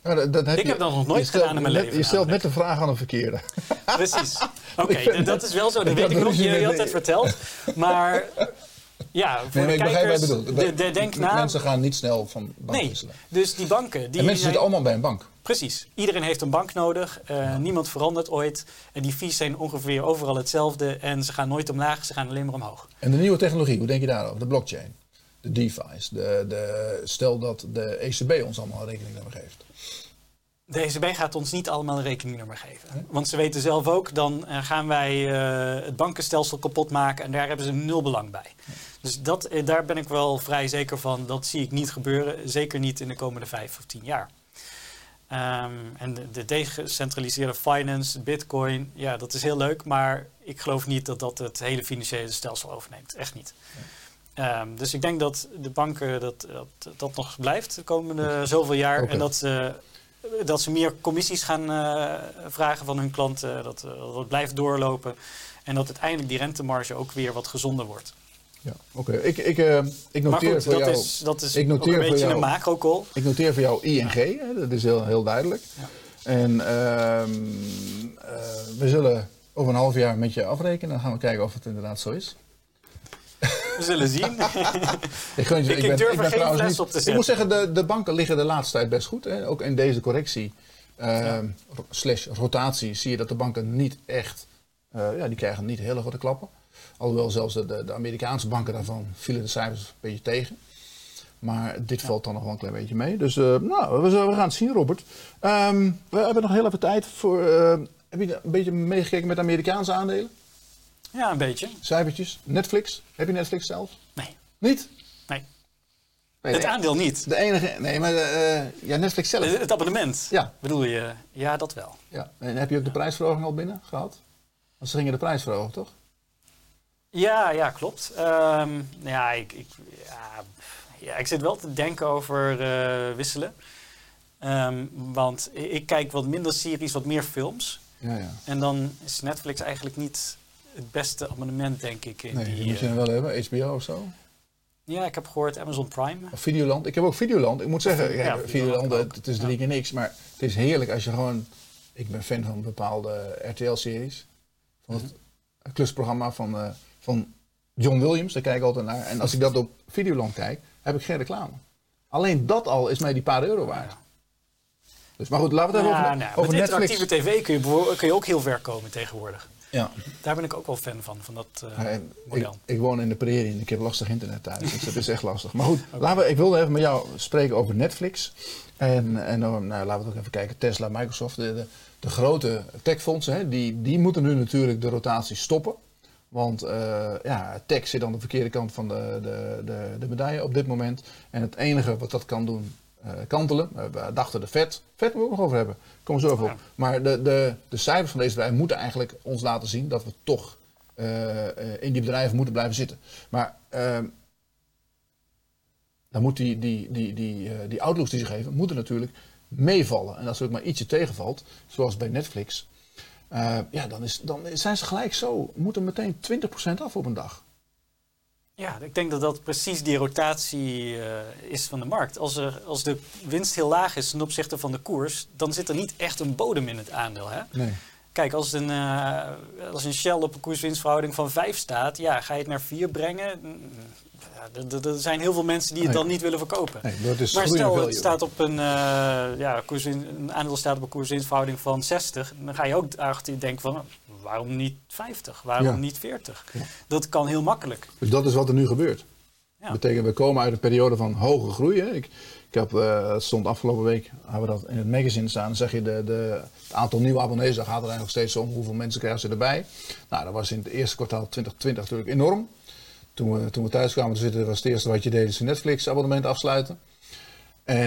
Ja, ik heb dat nog nooit gedaan in mijn leven. Je stelt net de vraag aan een verkeerde. Precies. Oké, dat is wel zo. Dat weet ik nog. Je had het verteld. Maar voor de kijkers, denk na. Mensen gaan niet snel van bank wisselen. Dus die banken... mensen zitten allemaal bij een bank. Precies. Iedereen heeft een bank nodig. Niemand verandert ooit. En die fees zijn ongeveer overal hetzelfde. En ze gaan nooit omlaag. Ze gaan alleen maar omhoog. En de nieuwe technologie, hoe denk je daarover? De blockchain, de DeFi's. Stel dat de ECB ons allemaal een rekeningnummer geeft. De ECB gaat ons niet allemaal een rekeningnummer geven. Huh? Want ze weten zelf ook, dan gaan wij het bankenstelsel kapot maken. En daar hebben ze nul belang bij. Huh? Dus daar ben ik wel vrij zeker van. Dat zie ik niet gebeuren. Zeker niet in de komende 5 of 10 jaar. En de gedecentraliseerde finance, bitcoin, dat is heel leuk. Maar ik geloof niet dat het hele financiële stelsel overneemt. Echt niet. Ja. Dus ik denk dat de banken dat nog blijft de komende zoveel jaar. Okay. En dat ze meer commissies gaan vragen van hun klanten. Dat blijft doorlopen. En dat uiteindelijk die rentemarge ook weer wat gezonder wordt. Ja, oké. Ik noteer voor jou... Maar goed, dat is ook een beetje een macro-call. Ik noteer voor jou ING, hè, dat is heel duidelijk. Ja. En we zullen over een half jaar met je afrekenen. Dan gaan we kijken of het inderdaad zo is. We zullen zien. Ik durf er geen fles op te zetten. Ik moet zeggen, de banken liggen de laatste tijd best goed. Hè. Ook in deze correctie, / rotatie, zie je dat de banken niet echt... die krijgen niet hele grote klappen. Alhoewel zelfs de Amerikaanse banken daarvan vielen de cijfers een beetje tegen. Maar dit valt dan nog wel een klein beetje mee. Dus we gaan het zien, Robert. We hebben nog heel even tijd voor... heb je een beetje meegekeken met Amerikaanse aandelen? Ja, een beetje. Cijfertjes. Netflix. Heb je Netflix zelf? Nee. Niet? Nee. Het aandeel niet. De enige... Nee, maar Netflix zelf. Het abonnement? Ja. Bedoel je? Ja, dat wel. Ja. En heb je ook de prijsverhoging al binnen gehad? Want ze gingen de prijs verhogen, toch? Ja, klopt. Ik zit wel te denken over wisselen. Want ik kijk wat minder series, wat meer films. Ja. En dan is Netflix eigenlijk niet het beste abonnement, denk ik. Nee, die moet je wel hebben. HBO of zo? Ja, ik heb gehoord Amazon Prime. Of Videoland. Ik heb ook Videoland. Ik moet zeggen, Videoland, het is drie keer niks. Maar het is heerlijk als je gewoon... Ik ben fan van bepaalde RTL-series. Van het klusprogramma van John Williams. Daar kijk ik altijd naar. En als ik dat op Videoland kijk, heb ik geen reclame. Alleen dat al is mij die paar euro waard. Ja. Dus, maar goed, laten we het even over Netflix. Met interactieve tv kun je ook heel ver komen tegenwoordig. Ja. Daar ben ik ook wel fan van dat model. Ik woon in de prairie en ik heb lastig internet thuis, dus dat is echt lastig. Maar goed, okay. Ik wilde even met jou spreken over Netflix. En laten we ook even kijken, Tesla, Microsoft, de grote techfondsen, hè, die moeten nu natuurlijk de rotatie stoppen. Want tech zit aan de verkeerde kant van de medaille op dit moment. En het enige wat dat kan doen, kantelen. We dachten de vet moeten we ook nog over hebben. Kom zo over op. Maar de cijfers van deze bedrijven moeten eigenlijk ons laten zien dat we toch in die bedrijven moeten blijven zitten. Maar dan moet die outlooks die ze geven, moeten natuurlijk meevallen. En als er ook maar ietsje tegenvalt, zoals bij Netflix, dan zijn ze gelijk zo, moeten meteen 20% af op een dag. Ja, ik denk dat precies die rotatie is van de markt. Als de winst heel laag is ten opzichte van de koers, dan zit er niet echt een bodem in het aandeel. Hè? Nee. Kijk, als een Shell op een koerswinstverhouding van 5 staat, ga je het naar 4 brengen. Er zijn heel veel mensen die het dan niet willen verkopen. Nee, maar stel, het staat op een aandeel staat op een koerswinstverhouding van 60, dan ga je ook achter denken van... Waarom niet 50? Waarom niet 40? Ja. Dat kan heel makkelijk. Dus dat is wat er nu gebeurt. Ja. Dat betekent, we komen uit een periode van hoge groei. Hè? Het stond afgelopen week, hadden we dat in het magazine staan. Dan zeg je, het aantal nieuwe abonnees, daar gaat het eigenlijk steeds om. Hoeveel mensen krijgen ze erbij? Nou, dat was in het eerste kwartaal 2020 natuurlijk enorm. Toen we thuis kwamen te zitten, was het eerste wat je deed, is een Netflix-abonnement afsluiten.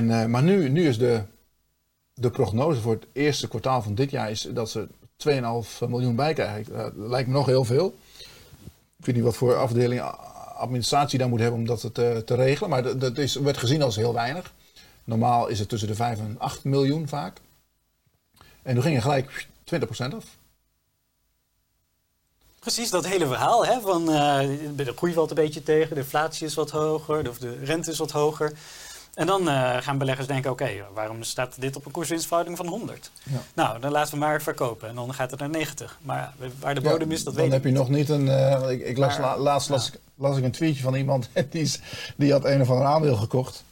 Maar nu is de prognose voor het eerste kwartaal van dit jaar is dat ze 2,5 miljoen bijkrijgen. Dat lijkt me nog heel veel. Ik weet niet wat voor afdeling administratie daar moet hebben om dat te regelen. Maar dat werd gezien als heel weinig. Normaal is het tussen de 5 en 8 miljoen vaak. En toen ging je gelijk 20% af. Precies, dat hele verhaal. Hè, van, de groei valt een beetje tegen, de inflatie is wat hoger, of de rente is wat hoger. En dan gaan beleggers denken, oké, waarom staat dit op een koerswinstverhouding van 100? Ja. Nou, dan laten we maar verkopen en dan gaat het naar 90. Maar waar de bodem is, dat weet ik. Dan heb je nog niet een... Laatst las ik een tweetje van iemand die had een of ander aandeel gekocht.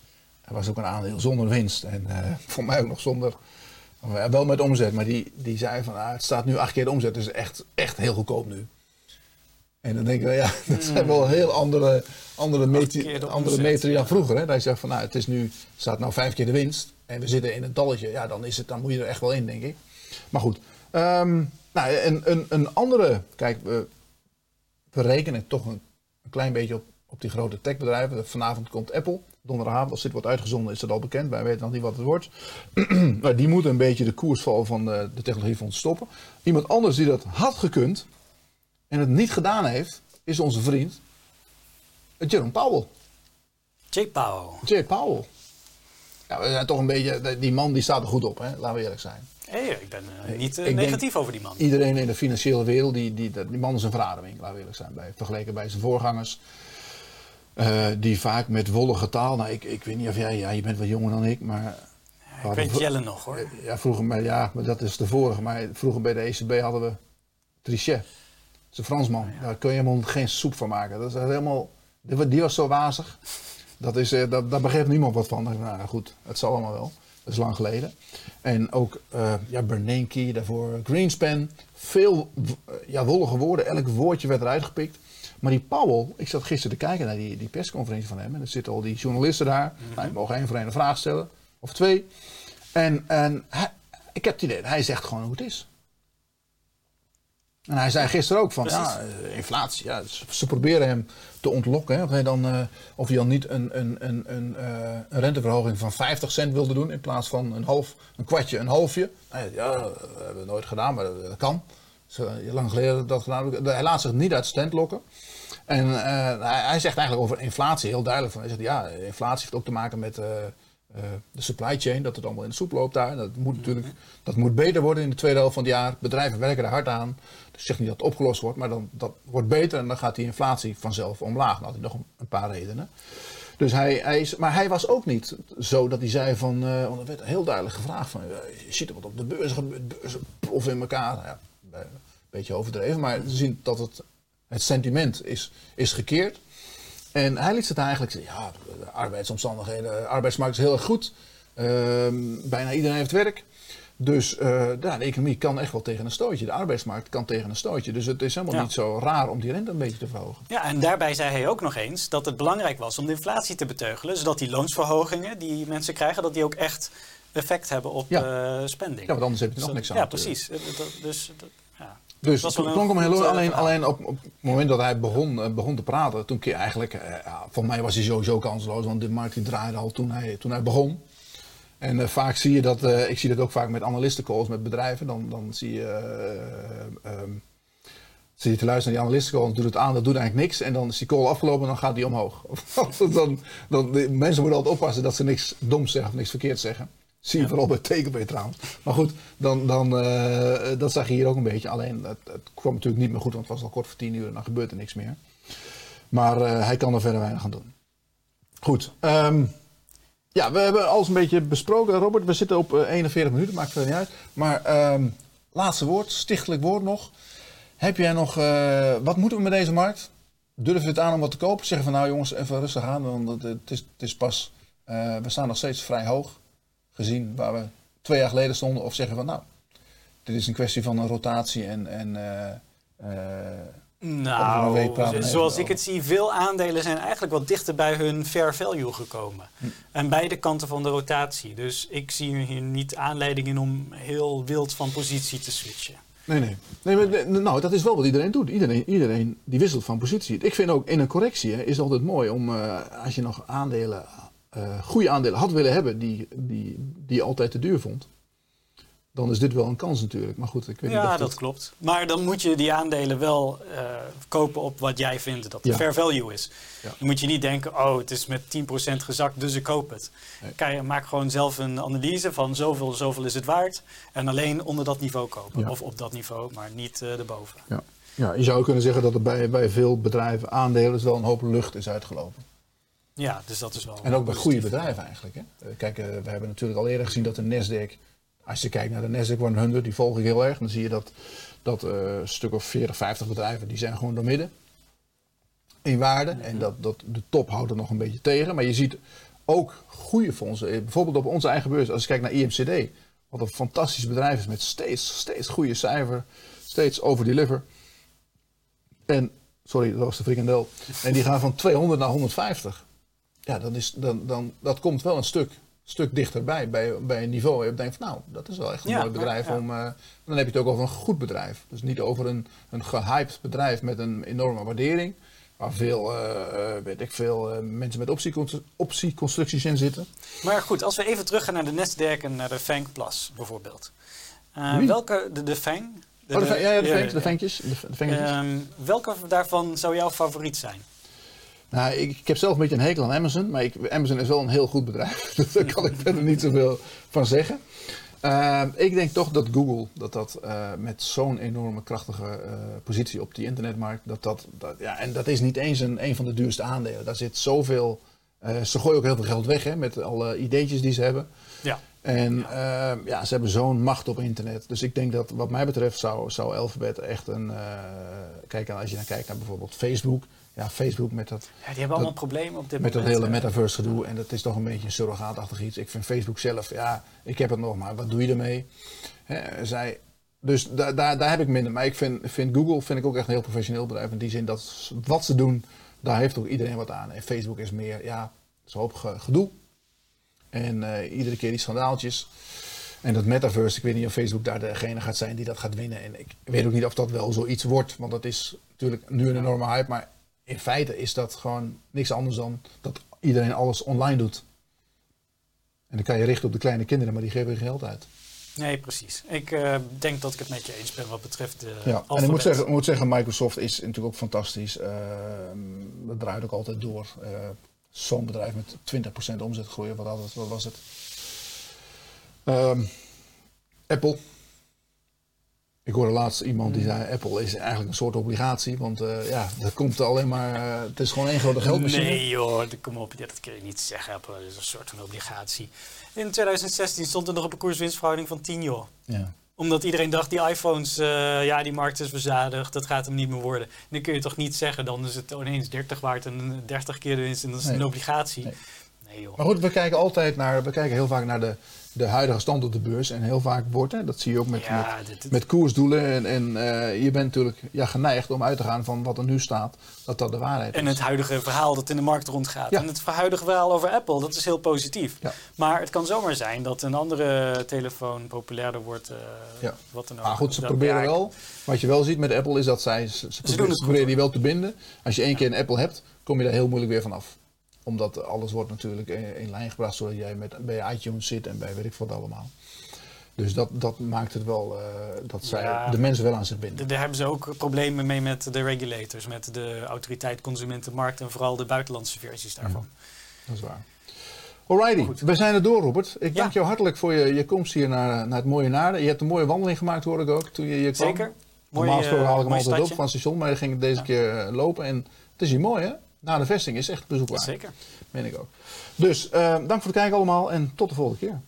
Dat was ook een aandeel zonder winst. En voor mij ook nog zonder... Wel met omzet, maar die zei van, het staat nu 8 keer de omzet. Dus echt heel goedkoop nu. En dan denk ik, dat zijn wel heel andere metri dan vroeger. Hè? Dat je zegt van, het is nu, staat nou 5 keer de winst en we zitten in een dalletje. Ja, dan moet je er echt wel in, denk ik. Maar goed, een andere, kijk, we rekenen toch een klein beetje op die grote techbedrijven. Vanavond komt Apple, donderdagavond, als dit wordt uitgezonden is dat al bekend. Wij weten nog niet wat het wordt. Maar die moeten een beetje de koersval van de technologiefonds stoppen. Iemand anders die dat had gekund en het niet gedaan heeft, is onze vriend Jerome Powell. J. Powell. Ja, we zijn toch een beetje, die man die staat er goed op, hè? Laten we eerlijk zijn. Hey, ik ben niet negatief over die man. Iedereen in de financiële wereld, die man is een verademing, laten we eerlijk zijn. Vergeleken bij zijn voorgangers, die vaak met wollige taal, ik weet niet of jij, je bent wat jonger dan ik, maar... Ja, ik weet Jelle nog hoor. Ja, maar dat is de vorige, maar vroeger bij de ECB hadden we Trichet. De Fransman, daar kun je helemaal geen soep van maken. Dat is helemaal, die was zo wazig. Daar begreep niemand wat van. Nou goed, het zal allemaal wel. Dat is lang geleden. En ook Bernanke, daarvoor Greenspan. Veel wollige woorden. Elk woordje werd eruit gepikt. Maar die Powell, ik zat gisteren te kijken naar die persconferentie van hem. En er zitten al die journalisten daar. Mm-hmm. Nou, die mogen 1 voor 1 een vraag stellen. Of 2. En ik heb het idee, hij zegt gewoon hoe het is. En hij zei gisteren ook van, inflatie, ze proberen hem te ontlokken. Hè, of hij dan niet een renteverhoging van 50 cent wilde doen in plaats van een kwartje, een halfje. Ja, dat hebben we nooit gedaan, maar dat kan. Lang geleden dat gedaan. Hij laat zich niet uit de stand lokken. En hij zegt eigenlijk over inflatie heel duidelijk van, hij zegt, inflatie heeft ook te maken met de supply chain, dat het allemaal in de soep loopt daar. Dat moet natuurlijk, dat moet beter worden in de tweede helft van het jaar. Bedrijven werken er hard aan. Dus ik zeg niet dat het opgelost wordt, maar dan, dat wordt beter en dan gaat die inflatie vanzelf omlaag. Nou, dat is nog een paar redenen. Dus hij was ook niet zo dat hij zei van, want er werd heel duidelijk gevraagd van, je ziet er wat op de beurs gebeurt, beurzen ploffen in elkaar. Nou ja, een beetje overdreven, maar te zien dat het sentiment is gekeerd. En hij liet het eigenlijk zeggen, ja, de arbeidsomstandigheden, de arbeidsmarkt is heel erg goed. Bijna iedereen heeft werk. Dus de economie kan echt wel tegen een stootje. De arbeidsmarkt kan tegen een stootje. Dus het is helemaal niet zo raar om die rente een beetje te verhogen. Ja, en daarbij zei hij ook nog eens dat het belangrijk was om de inflatie te beteugelen. Zodat die loonsverhogingen die mensen krijgen, dat die ook echt effect hebben op spending. Ja, want anders heb je er nog niks aan. Ja, precies. Dus het klonk hem heel alleen op het moment dat hij begon te praten, toen keer eigenlijk, volgens mij was hij sowieso kansloos, want de markt die draaide al toen hij begon. En vaak zie je dat, ik zie dat ook vaak met analistencalls met bedrijven, dan zie je te luisteren naar die analistencalls, doet het aan, dat doet eigenlijk niks en dan is die call afgelopen en dan gaat die omhoog. Mensen moeten altijd oppassen dat ze niks doms zeggen of niks verkeerd zeggen. Zie je vooral bij TKP trouwens. Maar goed, dat zag je hier ook een beetje. Alleen, het kwam natuurlijk niet meer goed, want het was al kort voor 10 uur en dan gebeurt er niks meer. Maar hij kan er verder weinig aan doen. Goed. We hebben alles een beetje besproken, Robert. We zitten op 41 minuten, maakt verder niet uit. Maar laatste woord, stichtelijk woord nog. Heb jij nog, wat moeten we met deze markt? Durven we het aan om wat te kopen? Zeggen van, nou jongens, even rustig aan, want het is pas, we staan nog steeds vrij hoog. Gezien waar we 2 jaar geleden stonden, of zeggen van nou, dit is een kwestie van een rotatie en week praten. Zoals ik het zie, veel aandelen zijn eigenlijk wat dichter bij hun fair value gekomen. En beide kanten van de rotatie. Dus ik zie hier niet aanleiding in om heel wild van positie te switchen. Nee, maar, nou, dat is wel wat iedereen doet. Iedereen die wisselt van positie. Ik vind ook in een correctie is het altijd mooi om, als je nog aandelen, goede aandelen had willen hebben die je altijd te duur vond, dan is dit wel een kans natuurlijk. Maar goed, ik weet niet of dat klopt. Maar dan moet je die aandelen wel kopen op wat jij vindt dat het fair value is. Ja. Dan moet je niet denken, oh, het is met 10% gezakt, dus ik koop het. Nee. Maak gewoon zelf een analyse van zoveel is het waard en alleen onder dat niveau kopen. Ja. Of op dat niveau, maar niet erboven. Ja. Ja, je zou kunnen zeggen dat er bij veel bedrijven aandelen dus wel een hoop lucht is uitgelopen. Ja, dus dat is wel. En ook bij goede bedrijven eigenlijk. Hè? Kijk, we hebben natuurlijk al eerder gezien dat de Nasdaq, als je kijkt naar de Nasdaq 100, die volg ik heel erg, dan zie je dat een stuk of 40, 50 bedrijven, die zijn gewoon door midden in waarde. Mm-hmm. En dat de top houdt er nog een beetje tegen. Maar je ziet ook goede fondsen, bijvoorbeeld op onze eigen beurs, als je kijkt naar IMCD, wat een fantastisch bedrijf is met steeds goede cijfer, steeds overdeliver. En, sorry, dat was de frikandel. En die gaan van 200 naar 150. Ja, dat komt wel een stuk dichterbij bij een niveau waar je denkt van nou, dat is wel echt een mooi bedrijf. Ja. Dan heb je het ook over een goed bedrijf. Dus niet over een gehyped bedrijf met een enorme waardering. Waar veel mensen met optieconstructies in zitten. Maar goed, als we even teruggaan naar de Nasdaq en naar de Fang Plus bijvoorbeeld. Welke de Fang? De Fangjes. Welke daarvan zou jouw favoriet zijn? Nou, ik heb zelf een beetje een hekel aan Amazon, maar Amazon is wel een heel goed bedrijf. Daar kan ik verder niet zoveel van zeggen. Ik denk toch dat Google, dat met zo'n enorme krachtige positie op die internetmarkt, en dat is niet eens een van de duurste aandelen. Daar zit zoveel, ze gooien ook heel veel geld weg hè, met alle ideetjes die ze hebben. Ja. En ze hebben zo'n macht op internet. Dus ik denk dat wat mij betreft zou Alphabet echt als je dan kijkt naar bijvoorbeeld Facebook. Ja, Facebook met dat. Ja, die hebben allemaal problemen op dit moment. Met dat hele metaverse gedoe. En dat is toch een beetje een surrogaatachtig iets. Ik vind Facebook zelf, ik heb het nog, maar wat doe je ermee? Dus daar heb ik minder. Maar ik vind Google vind ik ook echt een heel professioneel bedrijf. In die zin dat wat ze doen, daar heeft ook iedereen wat aan. En Facebook is meer, het is een hoop gedoe. En iedere keer die schandaaltjes. En dat metaverse, ik weet niet of Facebook daar degene gaat zijn die dat gaat winnen. En ik weet ook niet of dat wel zoiets wordt. Want dat is natuurlijk nu een enorme hype, maar in feite is dat gewoon niks anders dan dat iedereen alles online doet. En dan kan je richten op de kleine kinderen, maar die geven geen geld uit. Nee, precies. Ik denk dat ik het met je eens ben wat betreft de Alphabet. En ik moet zeggen, Microsoft is natuurlijk ook fantastisch. Dat draait ook altijd door. zo'n bedrijf met 20% omzet groeien. Wat was het? Apple. Ik hoorde laatst iemand die zei, Apple is eigenlijk een soort obligatie. Want dat komt alleen maar... het is gewoon één grote geldmachine. Nee joh, kom op. Dat kun je niet zeggen. Apple is een soort van obligatie. In 2016 stond er nog op een koers-winstverhouding van 10 joh. Ja. Omdat iedereen dacht, die iPhones, die markt is verzadigd. Dat gaat hem niet meer worden. En dan kun je toch niet zeggen, dan is het ineens 30 waard en 30 keer de winst. En dat is een obligatie. Nee joh. Maar goed, we kijken heel vaak naar de huidige stand op de beurs. En heel vaak wordt, hè, dat zie je ook met koersdoelen. En je bent natuurlijk geneigd om uit te gaan van wat er nu staat, dat dat de waarheid is. En het huidige verhaal dat in de markt rondgaat. Ja. En het huidige verhaal over Apple, dat is heel positief. Ja. Maar het kan zomaar zijn dat een andere telefoon populairder wordt. Wat dan ook. Maar goed, ze proberen wel. Wat je wel ziet met Apple is dat ze proberen die wel te binden. Als je één keer een Apple hebt, kom je daar heel moeilijk weer vanaf. Omdat alles wordt natuurlijk in lijn gebracht, zodat jij bij iTunes zit en bij weet ik wat allemaal. Dus dat maakt het wel dat zij de mensen wel aan zich binden. Daar hebben ze ook problemen mee met de regulators, met de autoriteit Consumentenmarkt en vooral de buitenlandse versies daarvan. Ja, dat is waar. Alrighty, We zijn er door, Robert. Ik dank jou hartelijk voor je komst hier naar het mooie Naarden. Je hebt een mooie wandeling gemaakt, hoorde ik ook, toen je hier kwam. Zeker. Normaal gesproken haal ik hem altijd op van het station, maar ik ging deze keer lopen en het is hier mooi, hè? Nou, de vesting is echt bezoekwaardig. Zeker. Meen ik ook. Dus dank voor het kijken allemaal en tot de volgende keer.